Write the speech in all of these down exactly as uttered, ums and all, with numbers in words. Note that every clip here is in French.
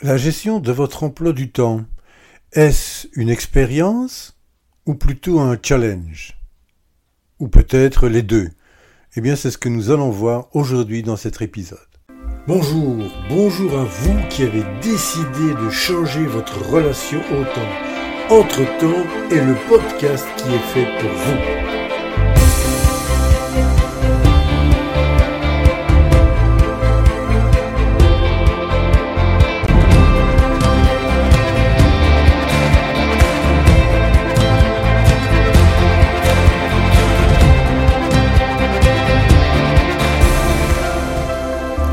La gestion de votre emploi du temps, est-ce une expérience ou plutôt un challenge? Ou peut-être les deux? Eh bien, c'est ce que nous allons voir aujourd'hui dans cet épisode. Bonjour, bonjour à vous qui avez décidé de changer votre relation au temps. Entre-temps est le podcast qui est fait pour vous.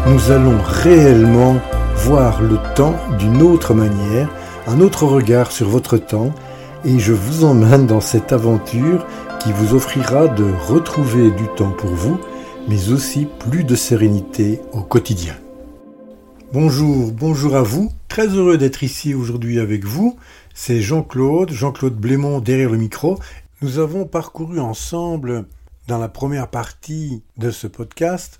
Nous allons réellement voir le temps d'une autre manière, un autre regard sur votre temps, et je vous emmène dans cette aventure qui vous offrira de retrouver du temps pour vous, mais aussi plus de sérénité au quotidien. Bonjour, bonjour à vous, très heureux d'être ici aujourd'hui avec vous. C'est Jean-Claude, Jean-Claude Blémont derrière le micro. Nous avons parcouru ensemble, dans la première partie de ce podcast,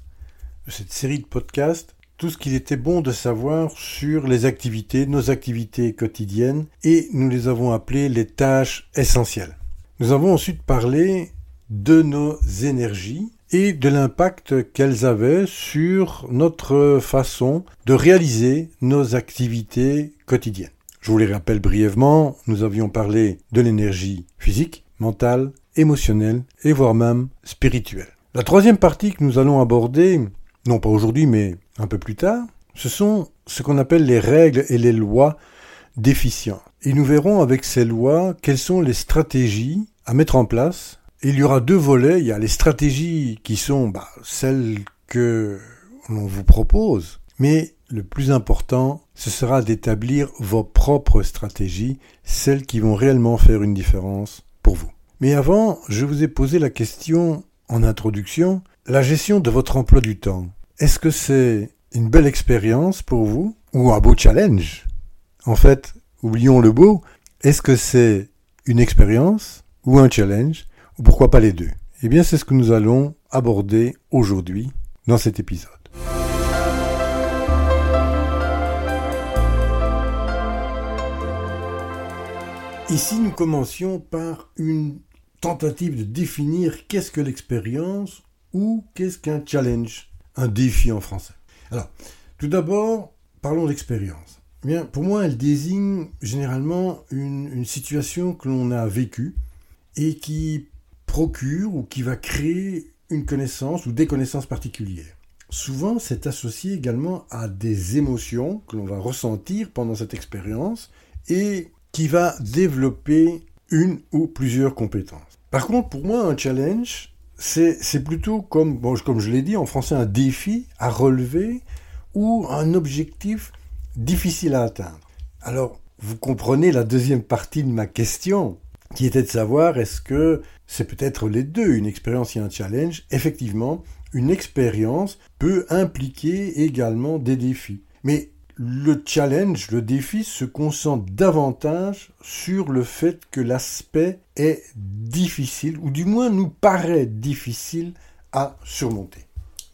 de cette série de podcasts, tout ce qu'il était bon de savoir sur les activités, nos activités quotidiennes, et nous les avons appelées les tâches essentielles. Nous avons ensuite parlé de nos énergies et de l'impact qu'elles avaient sur notre façon de réaliser nos activités quotidiennes. Je vous les rappelle brièvement, nous avions parlé de l'énergie physique, mentale, émotionnelle et voire même spirituelle. La troisième partie que nous allons aborder, non pas aujourd'hui, mais un peu plus tard, ce sont ce qu'on appelle les règles et les lois déficientes. Et nous verrons avec ces lois quelles sont les stratégies à mettre en place. Et il y aura deux volets. Il y a les stratégies qui sont bah, celles que l'on vous propose. Mais le plus important, ce sera d'établir vos propres stratégies, celles qui vont réellement faire une différence pour vous. Mais avant, je vous ai posé la question en introduction. La gestion de votre emploi du temps, est-ce que c'est une belle expérience pour vous ou un beau challenge? En fait, oublions le beau, est-ce que c'est une expérience ou un challenge, ou pourquoi pas les deux? Eh bien, c'est ce que nous allons aborder aujourd'hui dans cet épisode. Ici, nous commencions par une tentative de définir qu'est-ce que l'expérience ou qu'est-ce qu'un challenge, un défi en français. Alors, tout d'abord, parlons d'expérience. Eh bien, pour moi, elle désigne généralement une, une situation que l'on a vécue et qui procure ou qui va créer une connaissance ou des connaissances particulières. Souvent, c'est associé également à des émotions que l'on va ressentir pendant cette expérience et qui va développer une ou plusieurs compétences. Par contre, pour moi, un challenge, C'est, c'est plutôt comme, bon, comme je l'ai dit en français, un défi à relever ou un objectif difficile à atteindre. Alors, vous comprenez la deuxième partie de ma question, qui était de savoir est-ce que c'est peut-être les deux, une expérience et un challenge. Effectivement, une expérience peut impliquer également des défis. Mais le challenge, le défi, se concentre davantage sur le fait que l'aspect est difficile, ou du moins nous paraît difficile à surmonter.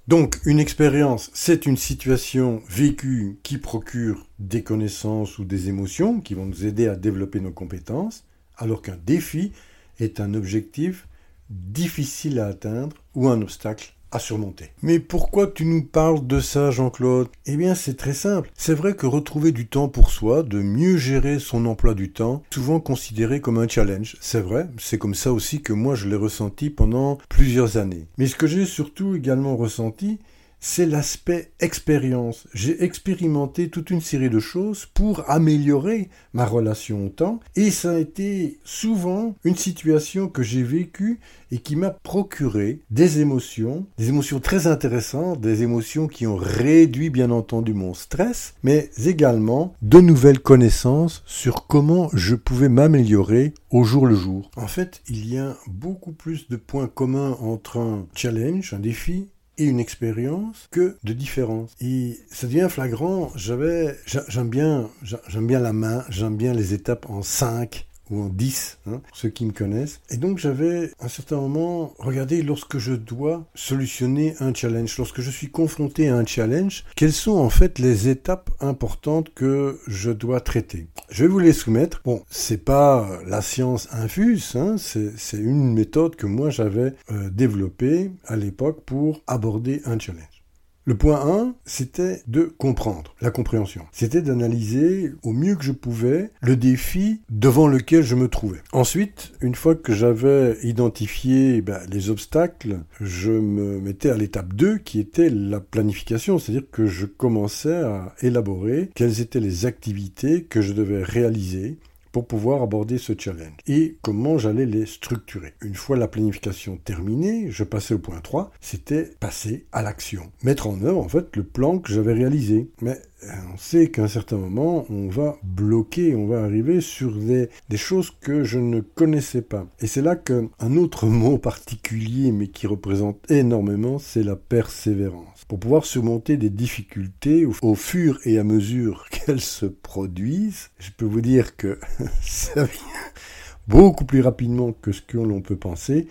Donc, une expérience, c'est une situation vécue qui procure des connaissances ou des émotions qui vont nous aider à développer nos compétences, alors qu'un défi est un objectif difficile à atteindre ou un obstacle à surmonter. Mais pourquoi tu nous parles de ça, Jean-Claude? Eh bien, c'est très simple. C'est vrai que retrouver du temps pour soi, de mieux gérer son emploi du temps, souvent considéré comme un challenge. C'est vrai, c'est comme ça aussi que moi je l'ai ressenti pendant plusieurs années. Mais ce que j'ai surtout également ressenti, c'est l'aspect expérience. J'ai expérimenté toute une série de choses pour améliorer ma relation au temps, et ça a été souvent une situation que j'ai vécue et qui m'a procuré des émotions, des émotions très intéressantes, des émotions qui ont réduit bien entendu mon stress, mais également de nouvelles connaissances sur comment je pouvais m'améliorer au jour le jour. En fait, il y a beaucoup plus de points communs entre un challenge, un défi, et une expérience que de différence. Et ça devient flagrant, j'avais, j'aime bien, j'aime bien la main, j'aime bien les étapes en cinq ou en dix, hein, ceux qui me connaissent. Et donc j'avais à un certain moment regardé, lorsque je dois solutionner un challenge, lorsque je suis confronté à un challenge, quelles sont en fait les étapes importantes que je dois traiter. Je vais vous les soumettre. Bon, c'est pas la science infuse, hein, c'est, c'est une méthode que moi j'avais euh, développée à l'époque pour aborder un challenge. Le point un, c'était de comprendre, la compréhension. C'était d'analyser au mieux que je pouvais le défi devant lequel je me trouvais. Ensuite, une fois que j'avais identifié ben, les obstacles, je me mettais à l'étape deux qui était la planification, c'est-à-dire que je commençais à élaborer quelles étaient les activités que je devais réaliser pour pouvoir aborder ce challenge et comment j'allais les structurer. Une fois la planification terminée, je passais au point trois, c'était passer à l'action. Mettre en œuvre, en fait, le plan que j'avais réalisé. Mais on sait qu'à un certain moment, on va bloquer, on va arriver sur des, des choses que je ne connaissais pas. Et c'est là qu'un autre mot particulier, mais qui représente énormément, c'est la persévérance. Pour pouvoir surmonter des difficultés au, au fur et à mesure qu'elles se produisent, je peux vous dire que ça vient beaucoup plus rapidement que ce que l'on peut penser.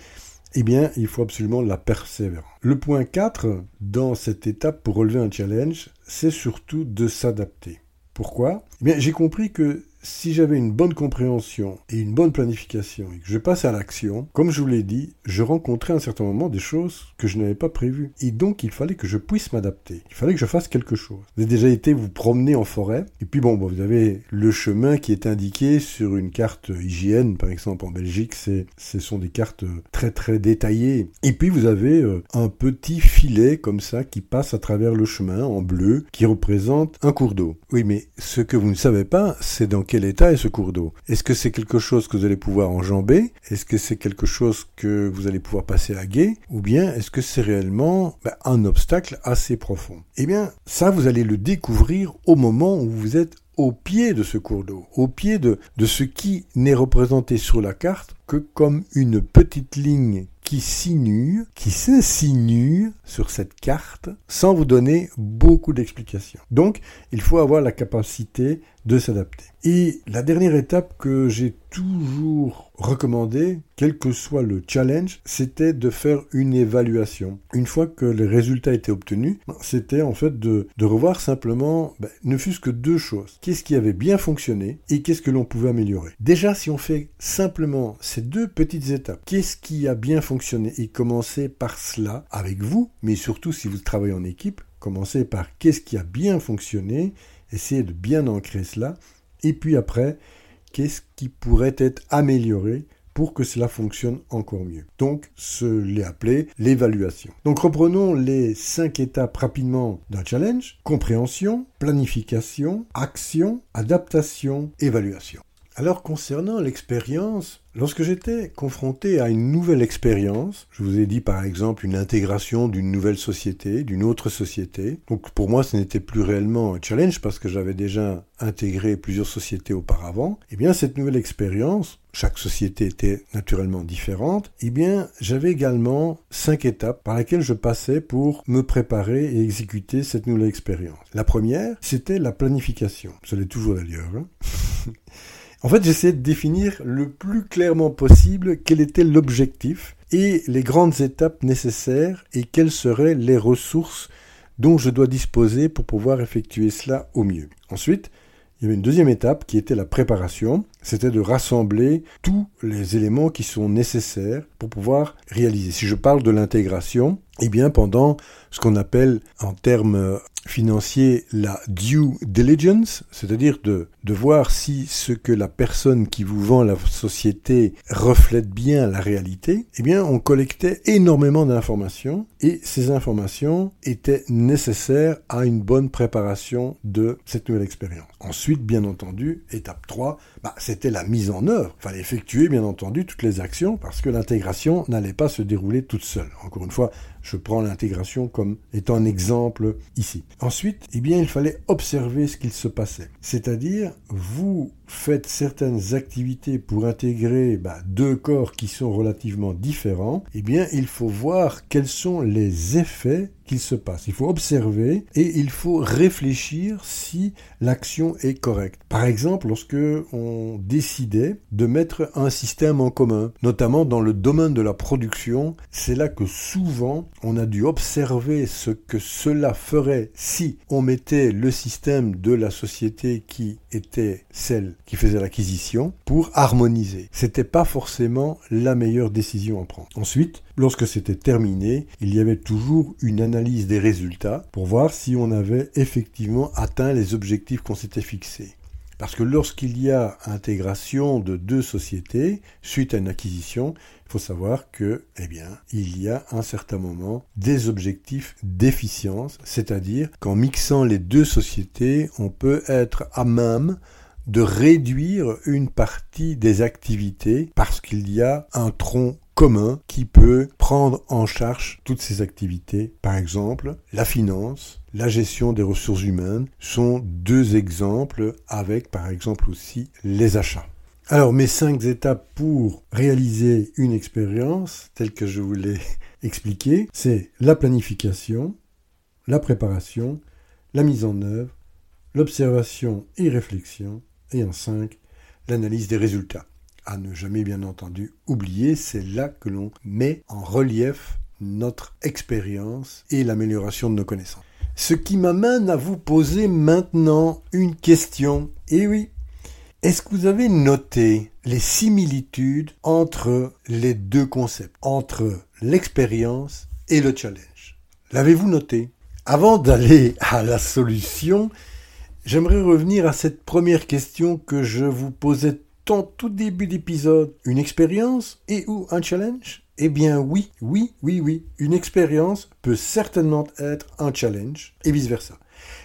Eh bien, il faut absolument la persévérance. Le point quatre, dans cette étape pour relever un challenge, c'est surtout de s'adapter. Pourquoi ? Eh bien, j'ai compris que si j'avais une bonne compréhension et une bonne planification et que je passe à l'action, comme je vous l'ai dit, je rencontrais à un certain moment des choses que je n'avais pas prévues. Et donc, il fallait que je puisse m'adapter. Il fallait que je fasse quelque chose. Vous avez déjà été vous promener en forêt. Et puis bon, bon vous avez le chemin qui est indiqué sur une carte I G N, par exemple en Belgique. C'est, ce sont des cartes très très détaillées. Et puis vous avez un petit filet comme ça qui passe à travers le chemin en bleu qui représente un cours d'eau. Oui, mais ce que vous ne savez pas, c'est dans quel état est ce cours d'eau? Est-ce que c'est quelque chose que vous allez pouvoir enjamber? Est-ce que c'est quelque chose que vous allez pouvoir passer à gué? Ou bien est-ce que c'est réellement ben, un obstacle assez profond? Eh bien, ça, vous allez le découvrir au moment où vous êtes au pied de ce cours d'eau, au pied de, de ce qui n'est représenté sur la carte que comme une petite ligne qui s'insinue, qui s'insinue sur cette carte sans vous donner beaucoup d'explications. Donc, il faut avoir la capacité de s'adapter. Et la dernière étape que j'ai toujours recommandée, quel que soit le challenge, c'était de faire une évaluation. Une fois que les résultats étaient obtenus, c'était en fait de, de revoir simplement, ben, ne fût-ce que deux choses. Qu'est-ce qui avait bien fonctionné et qu'est-ce que l'on pouvait améliorer? Déjà, si on fait simplement ces deux petites étapes, qu'est-ce qui a bien fonctionné et commencer par cela avec vous, mais surtout si vous travaillez en équipe, commencez par qu'est-ce qui a bien fonctionné, essayez de bien ancrer cela, et puis après, qu'est-ce qui pourrait être amélioré pour que cela fonctionne encore mieux. Donc, je l'ai appelé l'évaluation. Donc, reprenons les cinq étapes rapidement d'un challenge. Compréhension, planification, action, adaptation, évaluation. Alors, concernant l'expérience, lorsque j'étais confronté à une nouvelle expérience, je vous ai dit par exemple une intégration d'une nouvelle société, d'une autre société. Donc pour moi, ce n'était plus réellement un challenge parce que j'avais déjà intégré plusieurs sociétés auparavant. Eh bien, cette nouvelle expérience, chaque société était naturellement différente. Eh bien, j'avais également cinq étapes par lesquelles je passais pour me préparer et exécuter cette nouvelle expérience. La première, c'était la planification. Ça l'est toujours d'ailleurs, hein. En fait, j'essayais de définir le plus clairement possible quel était l'objectif et les grandes étapes nécessaires et quelles seraient les ressources dont je dois disposer pour pouvoir effectuer cela au mieux. Ensuite, il y avait une deuxième étape qui était la préparation, c'était de rassembler tous les éléments qui sont nécessaires pour pouvoir réaliser. Si je parle de l'intégration, eh bien pendant ce qu'on appelle en termes financiers la due diligence, c'est-à-dire de, de voir si ce que la personne qui vous vend la société reflète bien la réalité, eh bien on collectait énormément d'informations et ces informations étaient nécessaires à une bonne préparation de cette nouvelle expérience. Ensuite, bien entendu, étape trois, bah, c'était la mise en œuvre. Il fallait effectuer, bien entendu, toutes les actions parce que l'intégration n'allait pas se dérouler toute seule. Encore une fois, je prends l'intégration comme étant un exemple ici. Ensuite, eh bien, il fallait observer ce qu'il se passait. C'est-à-dire, vous faites certaines activités pour intégrer bah, deux corps qui sont relativement différents, eh bien, il faut voir quels sont les effets qu'il se passe. Il faut observer et il faut réfléchir si l'action est correcte. Par exemple, lorsque on décidait de mettre un système en commun, notamment dans le domaine de la production, c'est là que souvent on a dû observer ce que cela ferait si on mettait le système de la société qui était celle qui faisait l'acquisition pour harmoniser. C'était pas forcément la meilleure décision à prendre. Ensuite, lorsque c'était terminé, il y avait toujours une analyse des résultats pour voir si on avait effectivement atteint les objectifs qu'on s'était fixés. Parce que lorsqu'il y a intégration de deux sociétés suite à une acquisition, il faut savoir que, eh bien, il y a un certain moment des objectifs d'efficience, c'est-à-dire qu'en mixant les deux sociétés, on peut être à même de réduire une partie des activités parce qu'il y a un tronc commun qui peut prendre en charge toutes ces activités. Par exemple, la finance, la gestion des ressources humaines sont deux exemples avec, par exemple, aussi les achats. Alors, mes cinq étapes pour réaliser une expérience, telle que je vous l'ai expliquée, c'est la planification, la préparation, la mise en œuvre, l'observation et réflexion, et en cinq, l'analyse des résultats. À ne jamais, bien entendu, oublier, c'est là que l'on met en relief notre expérience et l'amélioration de nos connaissances. Ce qui m'amène à vous poser maintenant une question. Eh oui, est-ce que vous avez noté les similitudes entre les deux concepts, entre l'expérience et le challenge? L'avez-vous noté? Avant d'aller à la solution, j'aimerais revenir à cette première question que je vous posais dans tout début d'épisode. Une expérience et ou un challenge? Eh bien oui, oui, oui, oui. Une expérience peut certainement être un challenge et vice-versa.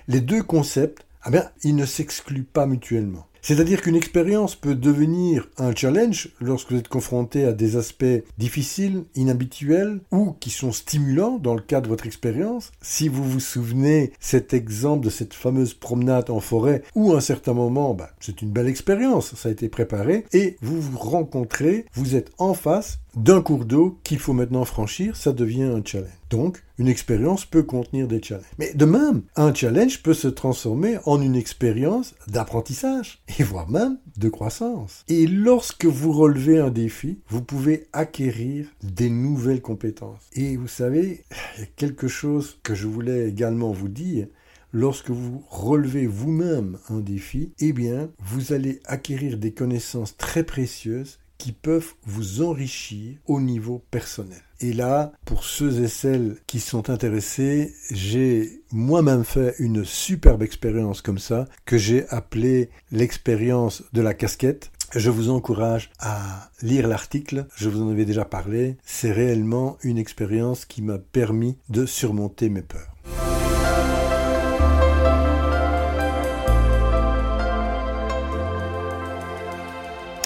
Les deux concepts, ah bien, ils ne s'excluent pas mutuellement. C'est-à-dire qu'une expérience peut devenir un challenge lorsque vous êtes confronté à des aspects difficiles, inhabituels ou qui sont stimulants dans le cadre de votre expérience. Si vous vous souvenez cet exemple de cette fameuse promenade en forêt où à un certain moment, bah, c'est une belle expérience, ça a été préparé et vous vous rencontrez, vous êtes en face d'un cours d'eau qu'il faut maintenant franchir, ça devient un challenge. Donc, une expérience peut contenir des challenges. Mais de même, un challenge peut se transformer en une expérience d'apprentissage, et voire même de croissance. Et lorsque vous relevez un défi, vous pouvez acquérir des nouvelles compétences. Et vous savez, il y a quelque chose que je voulais également vous dire. Lorsque vous relevez vous-même un défi, eh bien, vous allez acquérir des connaissances très précieuses qui peuvent vous enrichir au niveau personnel. Et là, pour ceux et celles qui sont intéressés, j'ai moi-même fait une superbe expérience comme ça, que j'ai appelée l'expérience de la casquette. Je vous encourage à lire l'article, je vous en avais déjà parlé. C'est réellement une expérience qui m'a permis de surmonter mes peurs.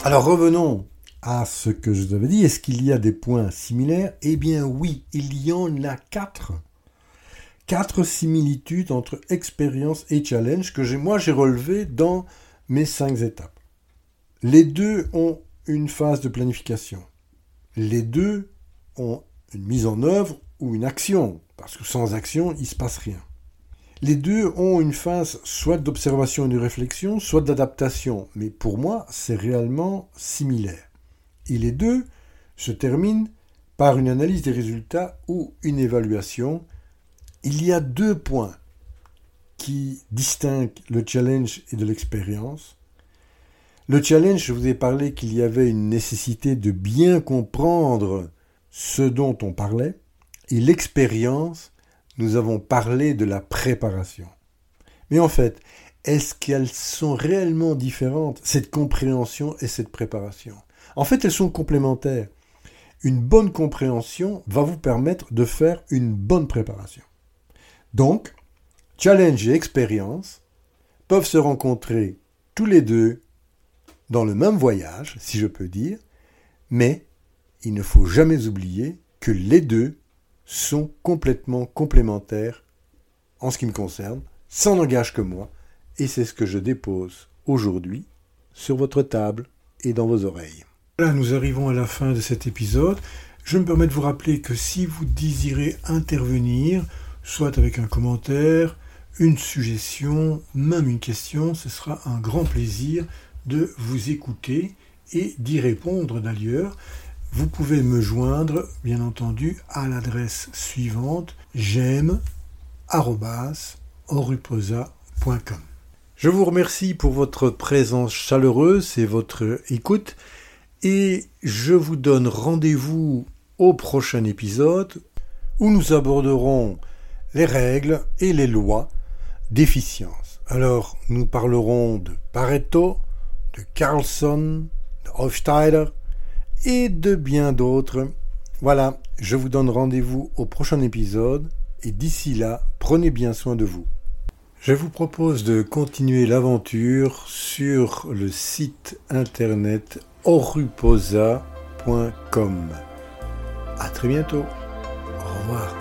Alors revenons à ce que je vous avais dit. Est-ce qu'il y a des points similaires? Eh bien oui, il y en a quatre. Quatre similitudes entre expérience et challenge que j'ai, moi j'ai relevé dans mes cinq étapes. Les deux ont une phase de planification. Les deux ont une mise en œuvre ou une action, parce que sans action, il ne se passe rien. Les deux ont une phase soit d'observation et de réflexion, soit d'adaptation. Mais pour moi, c'est réellement similaire. Et les deux se terminent par une analyse des résultats ou une évaluation. Il y a deux points qui distinguent le challenge et de l'expérience. Le challenge, je vous ai parlé qu'il y avait une nécessité de bien comprendre ce dont on parlait. Et l'expérience, nous avons parlé de la préparation. Mais en fait, est-ce qu'elles sont réellement différentes, cette compréhension et cette préparation? En fait, elles sont complémentaires. Une bonne compréhension va vous permettre de faire une bonne préparation. Donc, challenge et expérience peuvent se rencontrer tous les deux dans le même voyage, si je peux dire, mais il ne faut jamais oublier que les deux sont complètement complémentaires en ce qui me concerne, ça n'engage que moi, et c'est ce que je dépose aujourd'hui sur votre table et dans vos oreilles. Voilà, nous arrivons à la fin de cet épisode. Je me permets de vous rappeler que si vous désirez intervenir, soit avec un commentaire, une suggestion, même une question, ce sera un grand plaisir de vous écouter et d'y répondre d'ailleurs. Vous pouvez me joindre, bien entendu, à l'adresse suivante, j'aime arobase oruposa point com. Je vous remercie pour votre présence chaleureuse et votre écoute, et je vous donne rendez-vous au prochain épisode où nous aborderons les règles et les lois d'efficience. Alors, nous parlerons de Pareto, de Carlson, de Hofstede, et de bien d'autres. Voilà, je vous donne rendez-vous au prochain épisode et d'ici là, prenez bien soin de vous. Je vous propose de continuer l'aventure sur le site internet oruposa point com. À très bientôt. Au revoir.